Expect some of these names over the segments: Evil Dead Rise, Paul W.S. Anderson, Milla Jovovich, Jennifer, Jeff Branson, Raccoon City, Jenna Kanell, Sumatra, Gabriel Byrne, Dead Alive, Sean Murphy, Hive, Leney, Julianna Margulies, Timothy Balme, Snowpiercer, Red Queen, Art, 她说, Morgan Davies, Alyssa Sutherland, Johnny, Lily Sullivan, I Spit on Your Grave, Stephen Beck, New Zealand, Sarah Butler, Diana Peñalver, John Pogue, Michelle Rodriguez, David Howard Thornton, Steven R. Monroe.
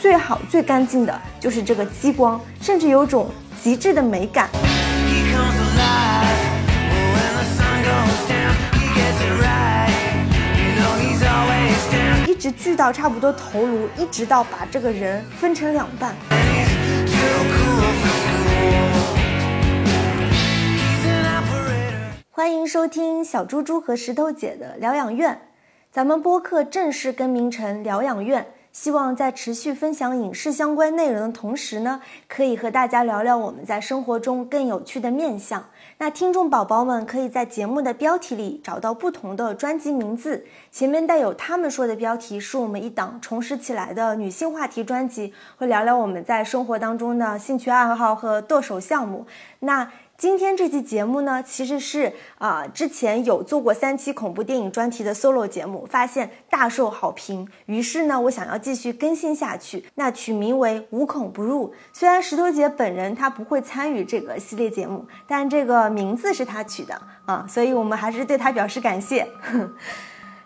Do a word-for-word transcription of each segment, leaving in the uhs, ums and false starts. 最好最干净的就是这个激光，甚至有种极致的美感。一直锯到差不多头颅，一直到把这个人分成两半。欢迎收听小猪猪和石头姐的疗养院，咱们播客正式更名成疗养院，希望在持续分享影视相关内容的同时呢，可以和大家聊聊我们在生活中更有趣的面向。那听众宝宝们可以在节目的标题里找到不同的专辑名字，前面带有他们说的标题是我们一档重拾起来的女性话题专辑，会聊聊我们在生活当中的兴趣爱好和剁手项目。那今天这期节目呢，其实是啊、呃，之前有做过三期恐怖电影专题的 solo 节目，发现大受好评，于是呢，我想要继续更新下去，那取名为无孔不入。虽然石头姐本人她不会参与这个系列节目，但这个名字是她取的啊，所以我们还是对她表示感谢。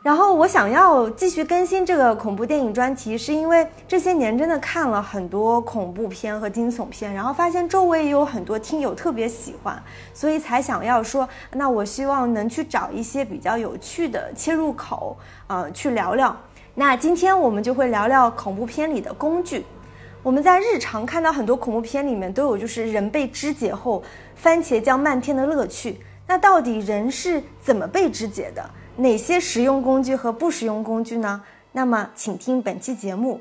然后我想要继续更新这个恐怖电影专题，是因为这些年真的看了很多恐怖片和惊悚片，然后发现周围也有很多听友特别喜欢，所以才想要说，那我希望能去找一些比较有趣的切入口，呃，去聊聊。那今天我们就会聊聊恐怖片里的工具。我们在日常看到很多恐怖片里面都有就是人被肢解后番茄酱漫天的乐趣，那到底人是怎么被肢解的？哪些实用工具和不实用工具呢？那么请听本期节目。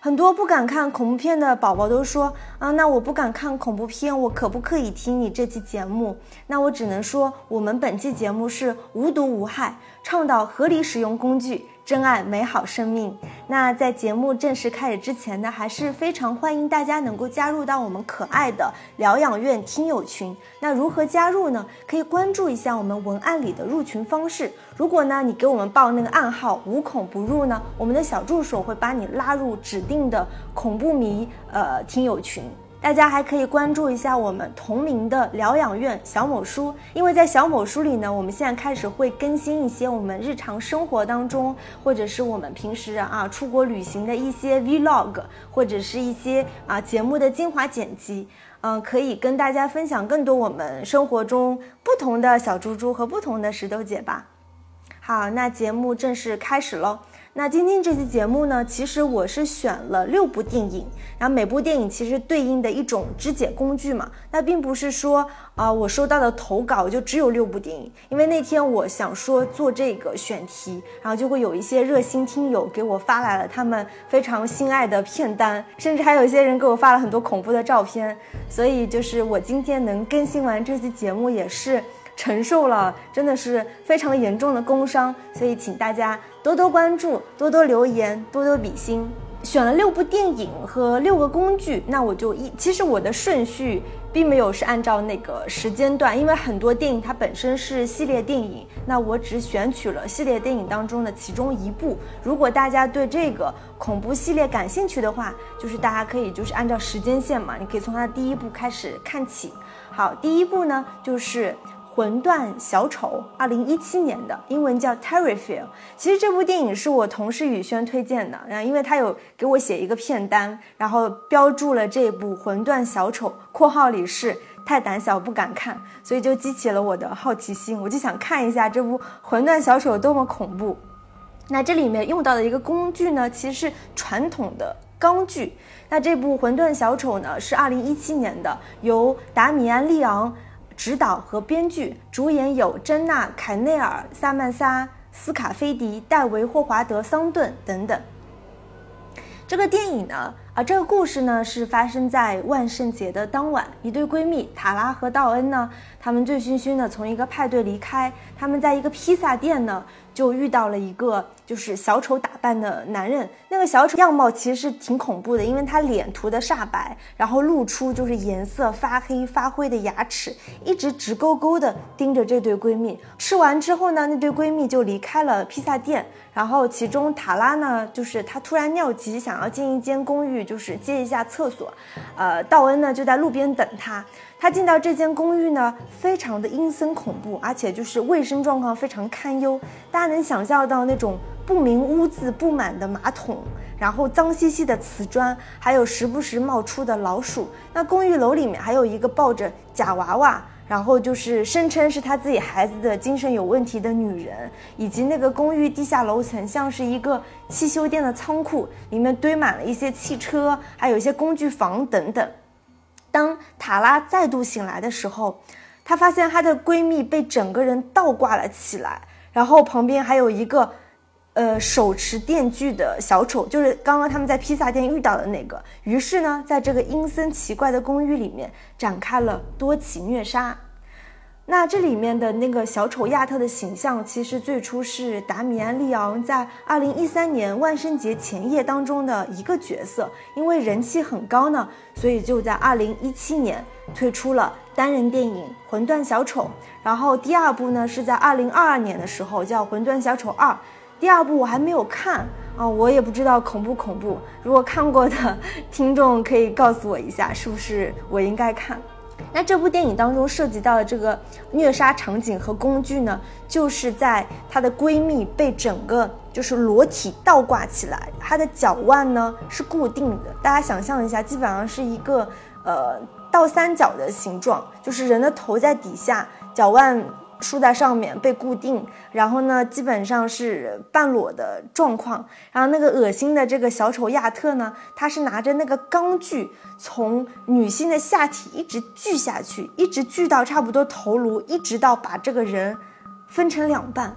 很多不敢看恐怖片的宝宝都说啊，那我不敢看恐怖片，我可不可以听你这期节目？那我只能说，我们本期节目是无毒无害，倡导合理使用工具，珍爱美好生命。那在节目正式开始之前呢，还是非常欢迎大家能够加入到我们可爱的疗养院听友群。那如何加入呢？可以关注一下我们文案里的入群方式。如果呢你给我们报那个暗号无孔不入呢，我们的小助手会把你拉入指定的恐怖迷呃听友群。大家还可以关注一下我们同名的疗养院小某书，因为在小某书里呢，我们现在开始会更新一些我们日常生活当中，或者是我们平时啊出国旅行的一些 vlog， 或者是一些啊节目的精华剪辑，嗯、呃，可以跟大家分享更多我们生活中不同的小猪猪和不同的石头姐吧。好，那节目正式开始咯。那今天这期节目呢，其实我是选了六部电影，然后每部电影其实对应的一种肢解工具嘛。那并不是说啊、呃，我收到的投稿就只有六部电影，因为那天我想说做这个选题，然后就会有一些热心听友给我发来了他们非常心爱的片单，甚至还有一些人给我发了很多恐怖的照片，所以就是我今天能更新完这期节目也是承受了真的是非常严重的工伤，所以请大家多多关注，多多留言，多多比心。选了六部电影和六个工具，那我就一其实我的顺序并没有是按照那个时间段，因为很多电影它本身是系列电影，那我只选取了系列电影当中的其中一部。如果大家对这个恐怖系列感兴趣的话，就是大家可以就是按照时间线嘛，你可以从它的第一部开始看起。好，第一部呢就是魂断小丑，二零一七年的，英文叫 Terrifier。其实这部电影是我同事宇轩推荐的，然后因为他有给我写一个片单，然后标注了这部魂断小丑（括号里是太胆小不敢看），所以就激起了我的好奇心，我就想看一下这部魂断小丑多么恐怖。那这里面用到的一个工具呢，其实是传统的钢锯。那这部魂断小丑呢，是二零一七年的，由达米安·利昂指导和编剧，主演有珍娜·凯内尔、萨曼莎·斯卡菲迪、戴维·霍华德·桑顿等等。这个电影呢，啊，这个故事呢是发生在万圣节的当晚，一对闺蜜塔拉和道恩呢，他们醉醺醺的从一个派对离开，他们在一个披萨店呢就遇到了一个就是小丑打扮的男人。那个小丑样貌其实是挺恐怖的，因为他脸涂的煞白，然后露出就是颜色发黑发灰的牙齿，一直直勾勾的盯着这对闺蜜。吃完之后呢，那对闺蜜就离开了披萨店，然后其中塔拉呢就是她突然尿急，想要进一间公寓就是借一下厕所，呃，道恩呢就在路边等她。他进到这间公寓呢，非常的阴森恐怖，而且就是卫生状况非常堪忧。大家能想象到那种不明污渍布满的马桶，然后脏兮兮的瓷砖，还有时不时冒出的老鼠。那公寓楼里面还有一个抱着假娃娃，然后就是声称是他自己孩子的精神有问题的女人，以及那个公寓地下楼层像是一个汽修店的仓库，里面堆满了一些汽车，还有一些工具房等等。当塔拉再度醒来的时候，她发现她的闺蜜被整个人倒挂了起来，然后旁边还有一个呃，手持电锯的小丑，就是刚刚他们在披萨店遇到的那个。于是呢，在这个阴森奇怪的公寓里面展开了多起虐杀。那这里面的那个小丑亚特的形象，其实最初是达米安·利昂在二零一三年万圣节前夜当中的一个角色，因为人气很高呢，所以就在二零一七年推出了单人电影《魂断小丑》，然后第二部呢是在二零二二年的时候叫《魂断小丑二》。第二部我还没有看啊，我也不知道恐不恐怖。如果看过的听众可以告诉我一下，是不是我应该看？那这部电影当中涉及到的这个虐杀场景和工具呢，就是在她的闺蜜被整个就是裸体倒挂起来，她的脚腕呢是固定的。大家想象一下，基本上是一个呃倒三角的形状，就是人的头在底下，脚腕竖在上面被固定，然后呢基本上是半裸的状况。然后那个恶心的这个小丑亚特呢，他是拿着那个钢锯从女性的下体一直锯下去，一直锯到差不多头颅，一直到把这个人分成两半。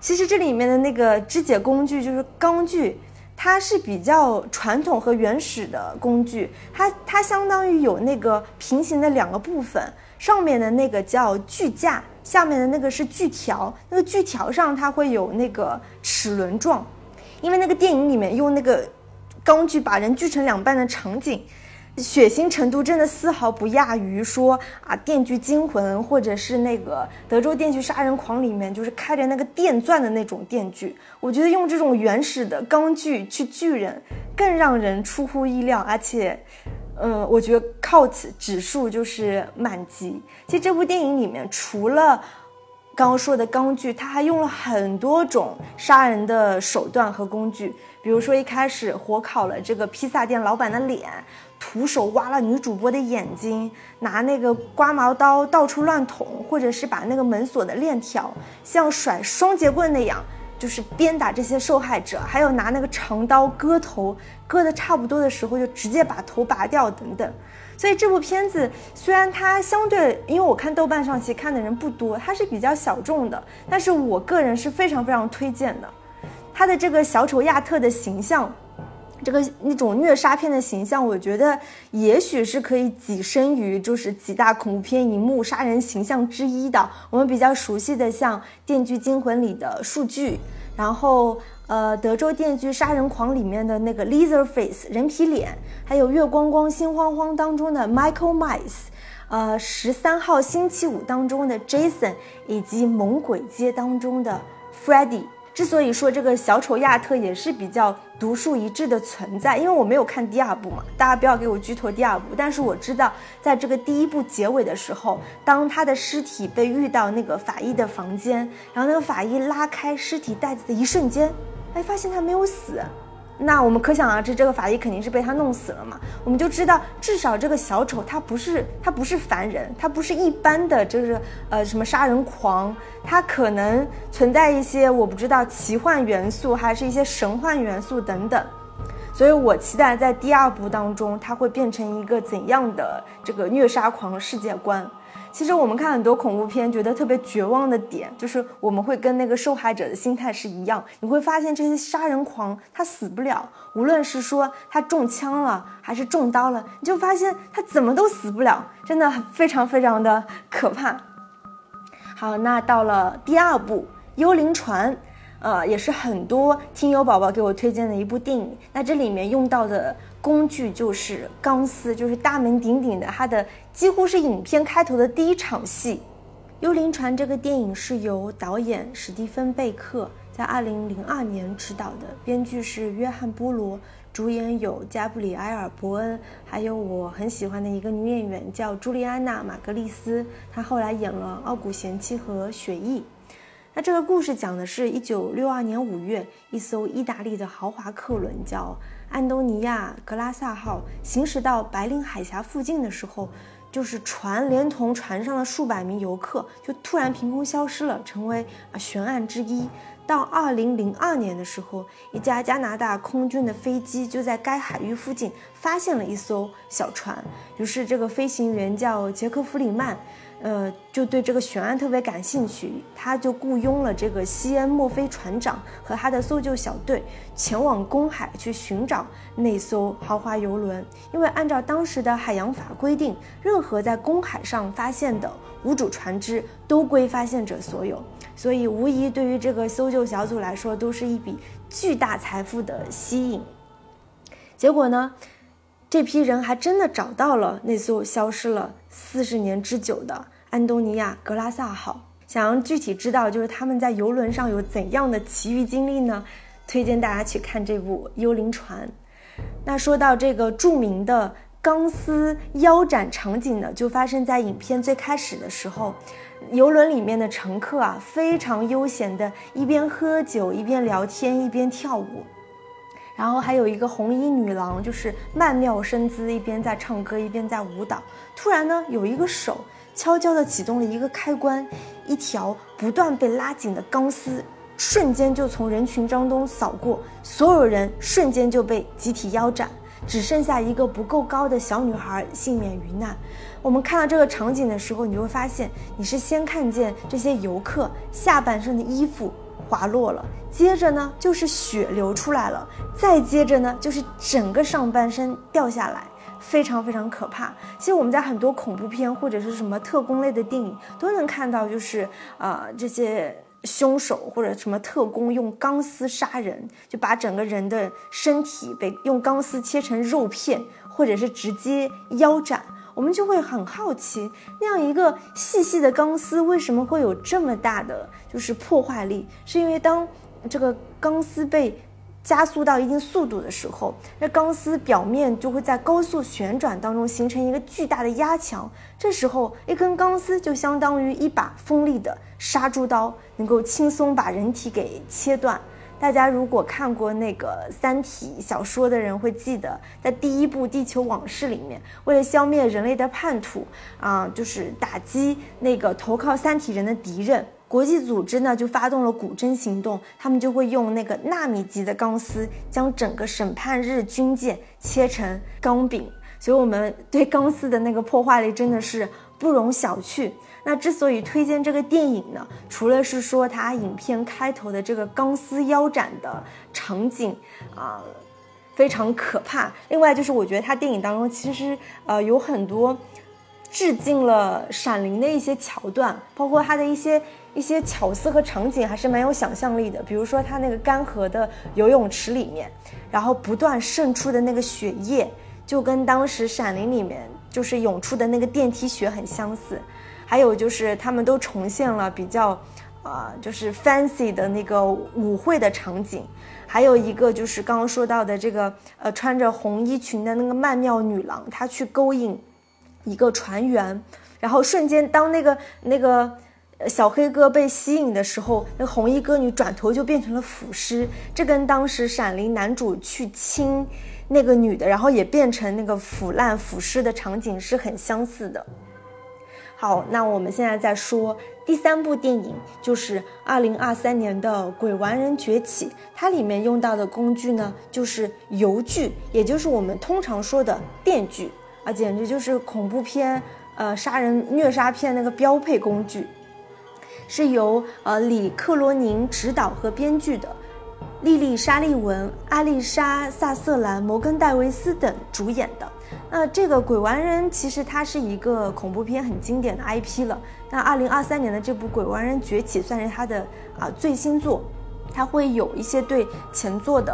其实这里面的那个肢解工具就是钢锯，它是比较传统和原始的工具，它它相当于有那个平行的两个部分，上面的那个叫锯架，下面的那个是锯条，那个锯条上它会有那个齿轮状。因为那个电影里面用那个钢锯把人锯成两半的场景，血腥程度真的丝毫不亚于说啊《电锯惊魂》或者是那个德州电锯杀人狂里面就是开着那个电钻的那种电锯。我觉得用这种原始的钢锯去锯人更让人出乎意料，而且嗯，我觉得 cult 指数就是满级。其实这部电影里面除了刚刚说的钢锯，它还用了很多种杀人的手段和工具，比如说一开始火烤了这个披萨店老板的脸，徒手挖了女主播的眼睛，拿那个刮毛刀到处乱捅，或者是把那个门锁的链条像甩双节棍那样就是鞭打这些受害者，还有拿那个长刀割头，割的差不多的时候就直接把头拔掉等等。所以这部片子虽然它相对，因为我看豆瓣上其实看的人不多，它是比较小众的，但是我个人是非常非常推荐的。它的这个小丑亚特的形象，这个那种虐杀片的形象，我觉得也许是可以跻身于就是几大恐怖片银幕杀人形象之一的。我们比较熟悉的像《电锯惊魂》里的数据，然后呃《德州电锯杀人狂》里面的那个 Leatherface 人皮脸，还有《月光光心慌慌》当中的 Michael Myers， 呃十三号星期五当中的 Jason， 以及《猛鬼街》当中的 Freddy。之所以说这个小丑亚特也是比较独树一帜的存在，因为我没有看第二部嘛，大家不要给我剧透第二部，但是我知道在这个第一部结尾的时候，当他的尸体被运到那个法医的房间，然后那个法医拉开尸体袋子的一瞬间，哎，发现他没有死，那我们可想而知这个法医肯定是被他弄死了嘛。我们就知道至少这个小丑他不是他不是凡人，他不是一般的就是呃什么杀人狂，它可能存在一些我不知道奇幻元素，还是一些神幻元素等等。所以我期待在第二部当中它会变成一个怎样的这个虐杀狂世界观。其实我们看很多恐怖片觉得特别绝望的点，就是我们会跟那个受害者的心态是一样，你会发现这些杀人狂他死不了，无论是说他中枪了还是中刀了，你就发现他怎么都死不了，真的非常非常的可怕。好，那到了第二部幽灵船，呃，也是很多听友宝宝给我推荐的一部电影。那这里面用到的工具就是钢丝，就是大名鼎鼎的它的几乎是影片开头的第一场戏。幽灵船这个电影是由导演史蒂芬贝克在二零零二年执导的，编剧是约翰波罗，主演有加布里埃尔·伯恩，还有我很喜欢的一个女演员叫朱莉安娜·玛格丽斯，她后来演了《傲骨贤妻》和《雪翼》。那这个故事讲的是一九六二年五月，一艘意大利的豪华客轮叫安东尼亚·格拉萨号行驶到白令海峡附近的时候，就是船连同船上的数百名游客就突然凭空消失了，成为悬案之一。到二零零二年的时候，一架加拿大空军的飞机就在该海域附近发现了一艘小船，于是这个飞行员叫杰克弗里曼，呃，就对这个悬案特别感兴趣，他就雇佣了这个西恩·墨菲船长和他的搜救小队前往公海去寻找那艘豪华游轮。因为按照当时的海洋法规定，任何在公海上发现的无主船只都归发现者所有，所以无疑对于这个搜救小组来说都是一笔巨大财富的吸引。结果呢，这批人还真的找到了那艘消失了四十年之久的安东尼亚格拉萨号。想要具体知道就是他们在游轮上有怎样的奇遇经历呢？推荐大家去看这部《幽灵船》。那说到这个著名的钢丝腰斩场景呢，就发生在影片最开始的时候。游轮里面的乘客啊，非常悠闲的一边喝酒一边聊天一边跳舞，然后还有一个红衣女郎，就是曼妙身姿，一边在唱歌一边在舞蹈。突然呢，有一个手悄悄地启动了一个开关，一条不断被拉紧的钢丝瞬间就从人群当中扫过，所有人瞬间就被集体腰斩，只剩下一个不够高的小女孩幸免于难。我们看到这个场景的时候，你就会发现，你是先看见这些游客下半身的衣服滑落了，接着呢就是血流出来了，再接着呢就是整个上半身掉下来，非常非常可怕。其实我们在很多恐怖片或者是什么特工类的电影都能看到，就是呃这些凶手或者什么特工用钢丝杀人，就把整个人的身体被用钢丝切成肉片，或者是直接腰斩。我们就会很好奇，那样一个细细的钢丝为什么会有这么大的就是破坏力，是因为当这个钢丝被加速到一定速度的时候，那钢丝表面就会在高速旋转当中形成一个巨大的压强，这时候一根钢丝就相当于一把锋利的杀猪刀，能够轻松把人体给切断。大家如果看过那个《三体》小说的人会记得，在第一部《地球往事》里面，为了消灭人类的叛徒啊、呃，就是打击那个投靠三体人的敌人，国际组织呢就发动了古筝行动，他们就会用那个纳米级的钢丝将整个审判日军舰切成钢饼。所以我们对钢丝的那个破坏力真的是不容小觑。那之所以推荐这个电影呢，除了是说它影片开头的这个钢丝腰斩的场景啊、呃、非常可怕，另外就是我觉得它电影当中其实呃有很多致敬了《闪灵》的一些桥段，包括它的一些一些巧思和场景还是蛮有想象力的。比如说它那个干涸的游泳池里面，然后不断渗出的那个血液，就跟当时《闪灵》里面就是涌出的那个电梯血很相似。还有就是他们都重现了比较呃，就是 fancy 的那个舞会的场景。还有一个就是刚刚说到的这个呃，穿着红衣裙的那个曼妙女郎，她去勾引一个船员，然后瞬间当那个那个小黑哥被吸引的时候，那个红衣歌女转头就变成了腐尸，这跟当时闪灵男主去亲那个女的，然后也变成那个腐烂腐尸的场景是很相似的。好，那我们现在再说第三部电影，就是二零二三年的《鬼玩人崛起》。它里面用到的工具呢，就是油锯，也就是我们通常说的电锯啊，简直就是恐怖片呃杀人虐杀片那个标配工具。是由呃里克罗宁执导和编剧的，莉莉莎莉文、阿丽莎萨瑟兰、摩根戴维斯等主演的。那这个鬼玩人其实它是一个恐怖片很经典的 I P 了，那二零二三年的这部《鬼玩人崛起》算是它的啊、呃、最新作，它会有一些对前作的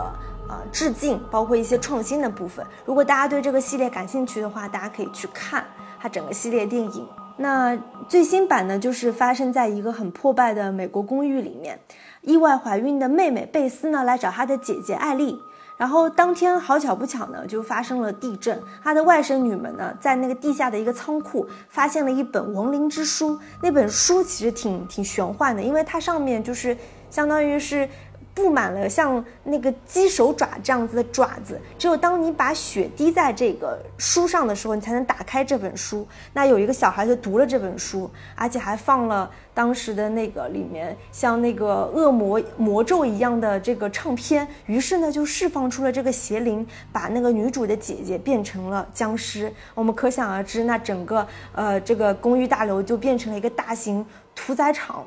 呃致敬，包括一些创新的部分。如果大家对这个系列感兴趣的话，大家可以去看它整个系列电影。那最新版呢，就是发生在一个很破败的美国公寓里面，意外怀孕的妹妹贝斯呢来找她的姐姐艾丽，然后当天好巧不巧呢，就发生了地震，他的外甥女们呢，在那个地下的一个仓库发现了一本亡灵之书。那本书其实挺挺玄幻的，因为它上面就是相当于是布满了像那个鸡手爪这样子的爪子，只有当你把血滴在这个书上的时候，你才能打开这本书。那有一个小孩就读了这本书，而且还放了当时的那个里面像那个恶魔魔咒一样的这个唱片，于是呢就释放出了这个邪灵，把那个女主的姐姐变成了僵尸。我们可想而知，那整个呃这个公寓大楼就变成了一个大型屠宰场。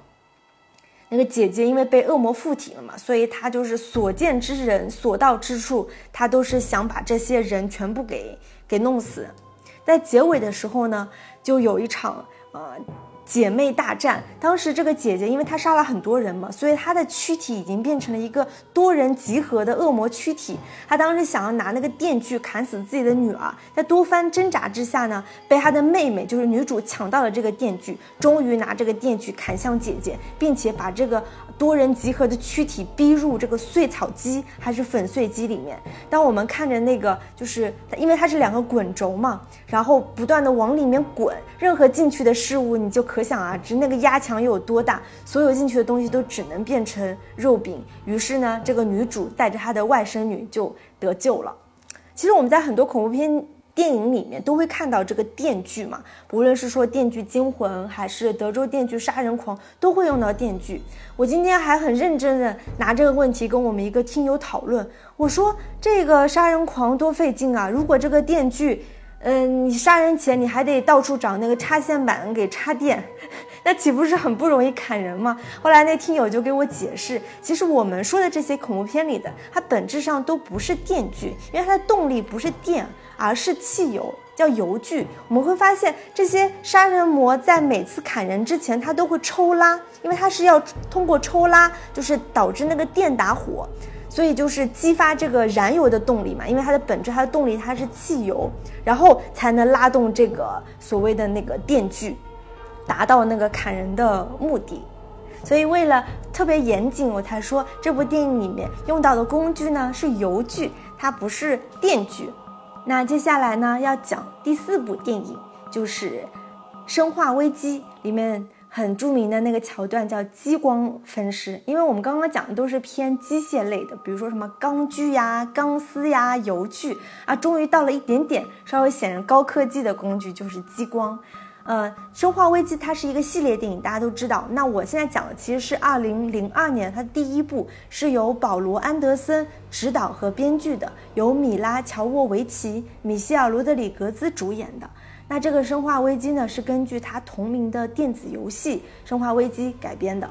那个姐姐因为被恶魔附体了嘛，所以她就是所见之人所到之处，她都是想把这些人全部给给弄死。在结尾的时候呢，就有一场呃姐妹大战。当时这个姐姐因为她杀了很多人嘛，所以她的躯体已经变成了一个多人集合的恶魔躯体。她当时想要拿那个电锯砍死自己的女儿，在多番挣扎之下呢，被她的妹妹就是女主抢到了这个电锯，终于拿这个电锯砍向姐姐，并且把这个多人集合的躯体逼入这个碎草机还是粉碎机里面。当我们看着那个就是因为它是两个滚轴嘛，然后不断的往里面滚，任何进去的事物你就可想而知那个压强有多大，所有进去的东西都只能变成肉饼。于是呢，这个女主带着她的外甥女就得救了。其实我们在很多恐怖片电影里面都会看到这个电锯嘛，无论是说电锯惊魂还是德州电锯杀人狂都会用到电锯。我今天还很认真的拿这个问题跟我们一个听友讨论，我说这个杀人狂多费劲啊，如果这个电锯嗯，你杀人前你还得到处找那个插线板给插电，那岂不是很不容易砍人吗？后来那听友就给我解释，其实我们说的这些恐怖片里的，它本质上都不是电锯，因为它的动力不是电，而是汽油，叫油锯。我们会发现这些杀人魔在每次砍人之前他都会抽拉，因为他是要通过抽拉就是导致那个电打火，所以就是激发这个燃油的动力嘛，因为它的本质它的动力它是汽油，然后才能拉动这个所谓的那个电锯，达到那个砍人的目的。所以为了特别严谨，我才说这部电影里面用到的工具呢是油锯，它不是电锯。那接下来呢要讲第四部电影，就是生化危机里面很著名的那个桥段叫激光分尸。因为我们刚刚讲的都是偏机械类的，比如说什么钢锯呀、钢丝呀、油锯啊，终于到了一点点稍微显然高科技的工具，就是激光。呃，生化危机它是一个系列电影，大家都知道。那我现在讲的其实是二零零二年它第一部，是由保罗·安德森执导和编剧的，由米拉·乔沃维奇、米歇尔·罗德里格兹主演的。那这个生化危机呢是根据它同名的电子游戏生化危机改编的。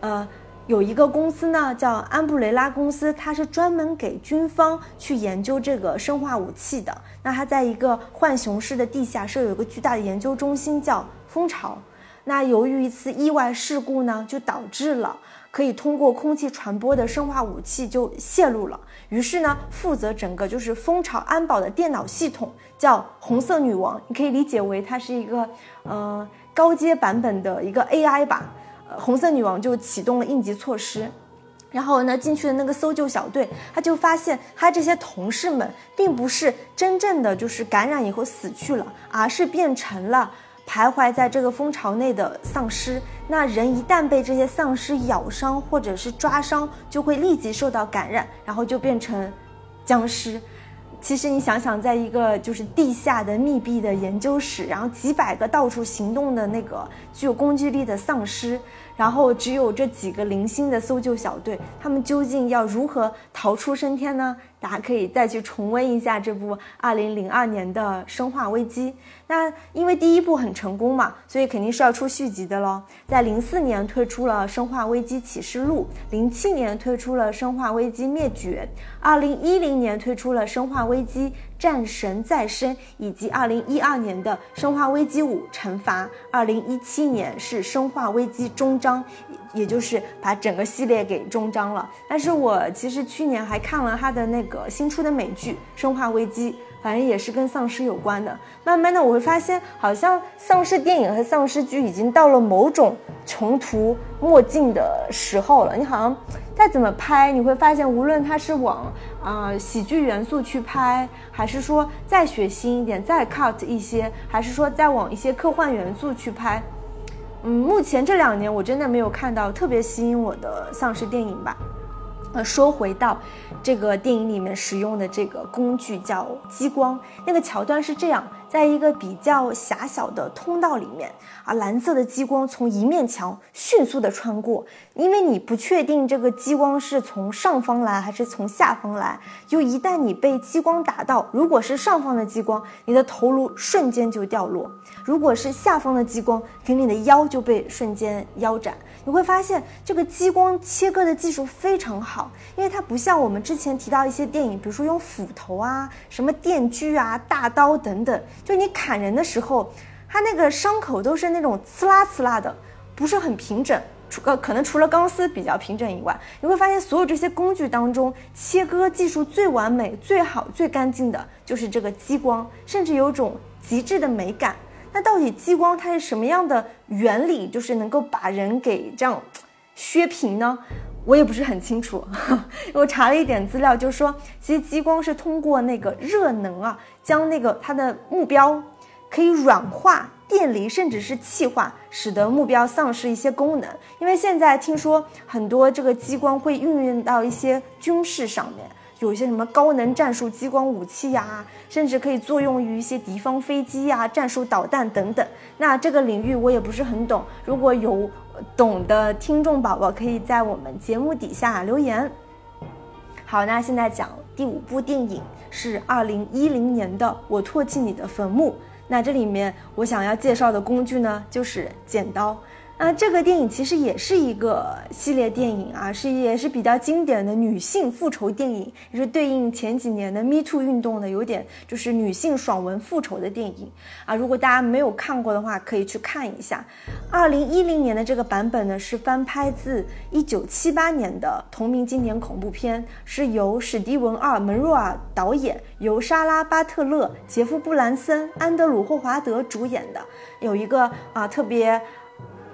呃，有一个公司呢叫安布雷拉公司，它是专门给军方去研究这个生化武器的。那它在一个浣熊市的地下设有一个巨大的研究中心叫蜂巢。那由于一次意外事故呢，就导致了可以通过空气传播的生化武器就泄露了。于是呢，负责整个就是蜂巢安保的电脑系统叫红色女王，你可以理解为它是一个呃高阶版本的一个 A I 吧。呃，红色女王就启动了应急措施。然后呢，进去的那个搜救小队，他就发现他这些同事们并不是真正的就是感染以后死去了，而是变成了徘徊在这个蜂巢内的丧尸。那人一旦被这些丧尸咬伤或者是抓伤，就会立即受到感染，然后就变成僵尸。其实你想想，在一个就是地下的密闭的研究室，然后几百个到处行动的那个具有攻击力的丧尸，然后只有这几个零星的搜救小队，他们究竟要如何逃出升天呢？大家可以再去重温一下这部二零零二年的生化危机。那因为第一部很成功嘛，所以肯定是要出续集的咯。在零四年推出了生化危机启示录，零七年推出了生化危机灭绝，二零一零年推出了生化危机战神再生，以及二零一二年的生化危机五惩罚，二零一七年是生化危机终章，也就是把整个系列给终章了。但是我其实去年还看了他的那个新出的美剧生化危机反正也是跟丧尸有关的。慢慢的我会发现，好像丧尸电影和丧尸剧已经到了某种穷途末境的时候了。你好像再怎么拍，你会发现无论它是往啊、呃、喜剧元素去拍，还是说再血腥一点，再 cut 一些，还是说再往一些科幻元素去拍，嗯，目前这两年我真的没有看到特别吸引我的丧尸电影吧。呃，说回到这个电影里面使用的这个工具叫激光，那个桥段是这样，在一个比较狭小的通道里面啊，蓝色的激光从一面墙迅速的穿过，因为你不确定这个激光是从上方来还是从下方来，就一旦你被激光打到，如果是上方的激光，你的头颅瞬间就掉落，如果是下方的激光，可能你的腰就被瞬间腰斩。你会发现这个激光切割的技术非常好，因为它不像我们之前提到一些电影，比如说用斧头啊、什么电锯啊、大刀等等，就你砍人的时候，它那个伤口都是那种刺啦刺啦的，不是很平整，除呃可能除了钢丝比较平整以外，你会发现所有这些工具当中，切割技术最完美、最好、最干净的就是这个激光，甚至有种极致的美感。那到底激光它是什么样的原理，就是能够把人给这样削平呢？我也不是很清楚我查了一点资料，就说其实激光是通过那个热能啊，将那个它的目标可以软化、电离甚至是气化，使得目标丧失一些功能。因为现在听说很多这个激光会运用到一些军事上面，有一些什么高能战术激光武器呀、啊，甚至可以作用于一些敌方飞机呀、啊、战术导弹等等。那这个领域我也不是很懂，如果有懂的听众宝宝可以在我们节目底下留言。好，那现在讲第五部电影是二零一零年的《我唾弃你的坟墓》。那这里面我想要介绍的工具呢，就是剪刀。那这个电影其实也是一个系列电影啊，是也是比较经典的女性复仇电影，也是对应前几年的 Me Too 运动的，有点就是女性爽文复仇的电影啊。如果大家没有看过的话，可以去看一下。二零一零年的这个版本呢，是翻拍自一九七八年的同名经典恐怖片，是由史蒂文·阿尔门若尔导演，由莎拉·巴特勒、杰夫·布兰森、安德鲁·霍华德主演的，有一个啊特别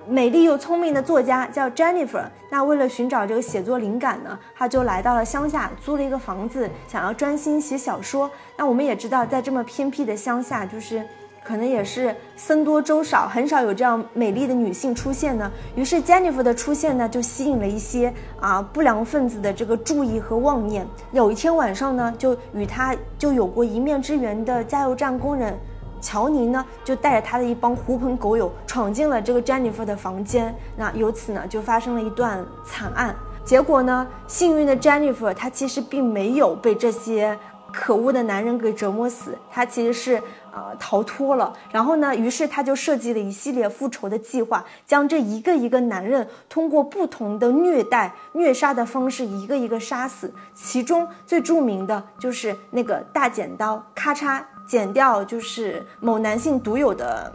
美丽又聪明的作家叫 Jennifer。 那为了寻找这个写作灵感呢，她就来到了乡下，租了一个房子，想要专心写小说。那我们也知道在这么偏僻的乡下，就是可能也是僧多粥少，很少有这样美丽的女性出现呢。于是 Jennifer 的出现呢，就吸引了一些啊不良分子的这个注意和妄念。有一天晚上呢，就与她就有过一面之缘的加油站工人乔尼呢，就带着他的一帮狐朋狗友闯进了这个 Jennifer 的房间。那由此呢，就发生了一段惨案。结果呢，幸运的 Jennifer 她其实并没有被这些可恶的男人给折磨死，她其实是呃逃脱了。然后呢，于是她就设计了一系列复仇的计划，将这一个一个男人通过不同的虐待、虐杀的方式一个一个杀死。其中最著名的就是那个大剪刀，咔嚓剪掉就是某男性独有的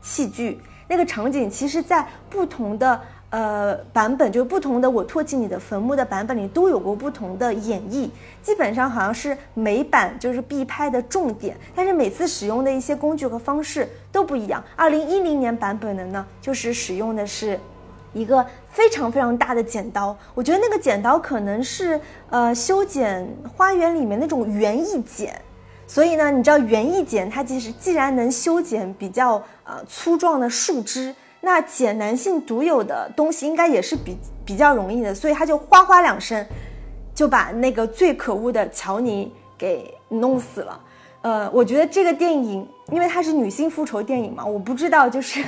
器具。那个场景其实在不同的呃版本，就是不同的我唾弃你的坟墓的版本里都有过不同的演绎，基本上好像是每版就是必拍的重点，但是每次使用的一些工具和方式都不一样。二零一零年版本的呢，就是使用的是一个非常非常大的剪刀，我觉得那个剪刀可能是呃修剪花园里面那种园艺剪。所以呢，你知道园艺剪它其实既然能修剪比较呃粗壮的树枝，那剪男性独有的东西应该也是比比较容易的，所以他就哗哗两声就把那个最可恶的乔尼给弄死了。呃，我觉得这个电影因为它是女性复仇电影嘛，我不知道就是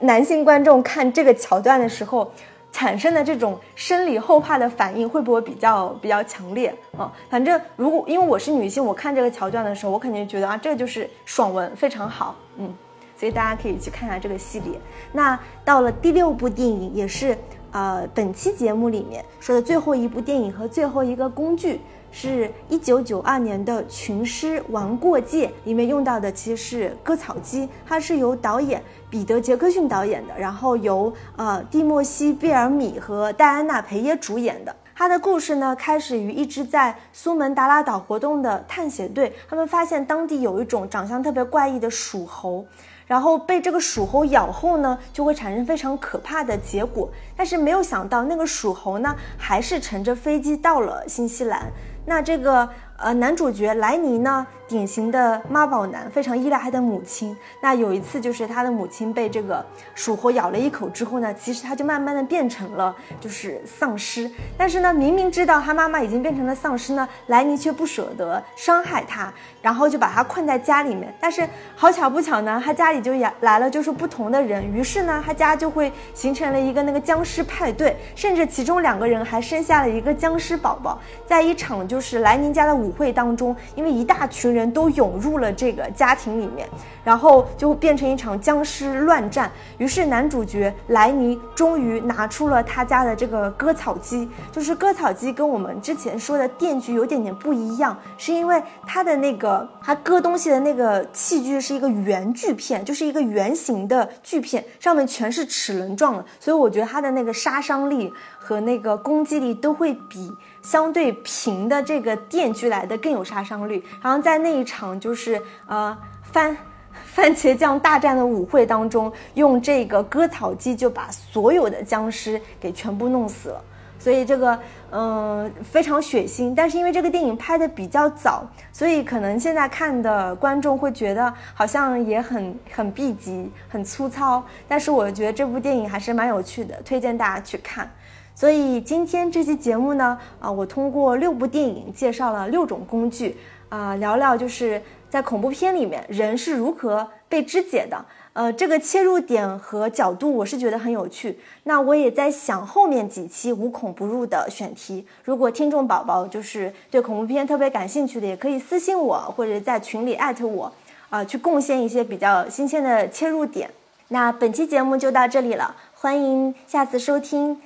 男性观众看这个桥段的时候产生的这种生理后怕的反应会不会比较比较强烈啊？反正如果因为我是女性，我看这个桥段的时候，我肯定觉得啊，这个就是爽文，非常好，嗯，所以大家可以去看一下这个系列。那到了第六部电影，也是呃本期节目里面说的最后一部电影和最后一个工具，是一九九二年的《群尸玩过界》，里面用到的其实是割草机，它是由导演彼得·杰克逊导演的，然后由呃蒂莫西·贝尔米和戴安娜·培耶主演的。他的故事呢，开始于一支在苏门答腊岛活动的探险队，他们发现当地有一种长相特别怪异的鼠猴，然后被这个鼠猴咬后呢，就会产生非常可怕的结果。但是没有想到，那个鼠猴呢，还是乘着飞机到了新西兰。那这个呃男主角莱尼呢，典型的妈宝男，非常依赖他的母亲。那有一次就是他的母亲被这个鼠猴咬了一口之后呢，其实他就慢慢的变成了就是丧尸。但是呢，明明知道他妈妈已经变成了丧尸呢，莱尼却不舍得伤害他，然后就把他困在家里面。但是好巧不巧呢，他家里就来了就是不同的人，于是呢，他家就会形成了一个那个僵尸派对，甚至其中两个人还生下了一个僵尸宝宝。在一场就就是莱宁家的舞会当中，因为一大群人都涌入了这个家庭里面，然后就变成一场僵尸乱战。于是男主角莱尼终于拿出了他家的这个割草机，就是割草机跟我们之前说的电锯有点点不一样，是因为他的那个他割东西的那个器具是一个圆锯片，就是一个圆形的锯片，上面全是齿轮状的，所以我觉得他的那个杀伤力和那个攻击力都会比相对平的这个电锯来的更有杀伤力。然后在那一场就是呃番番茄酱大战的舞会当中，用这个割草机就把所有的僵尸给全部弄死了。所以这个嗯、呃、非常血腥，但是因为这个电影拍的比较早，所以可能现在看的观众会觉得好像也很很避忌、很粗糙，但是我觉得这部电影还是蛮有趣的，推荐大家去看。所以今天这期节目呢，啊，我通过六部电影介绍了六种工具，啊，聊聊就是在恐怖片里面人是如何被肢解的，呃，这个切入点和角度我是觉得很有趣。那我也在想后面几期无孔不入的选题，如果听众宝宝就是对恐怖片特别感兴趣的，也可以私信我或者在群里艾特我，啊，去贡献一些比较新鲜的切入点。那本期节目就到这里了，欢迎下次收听。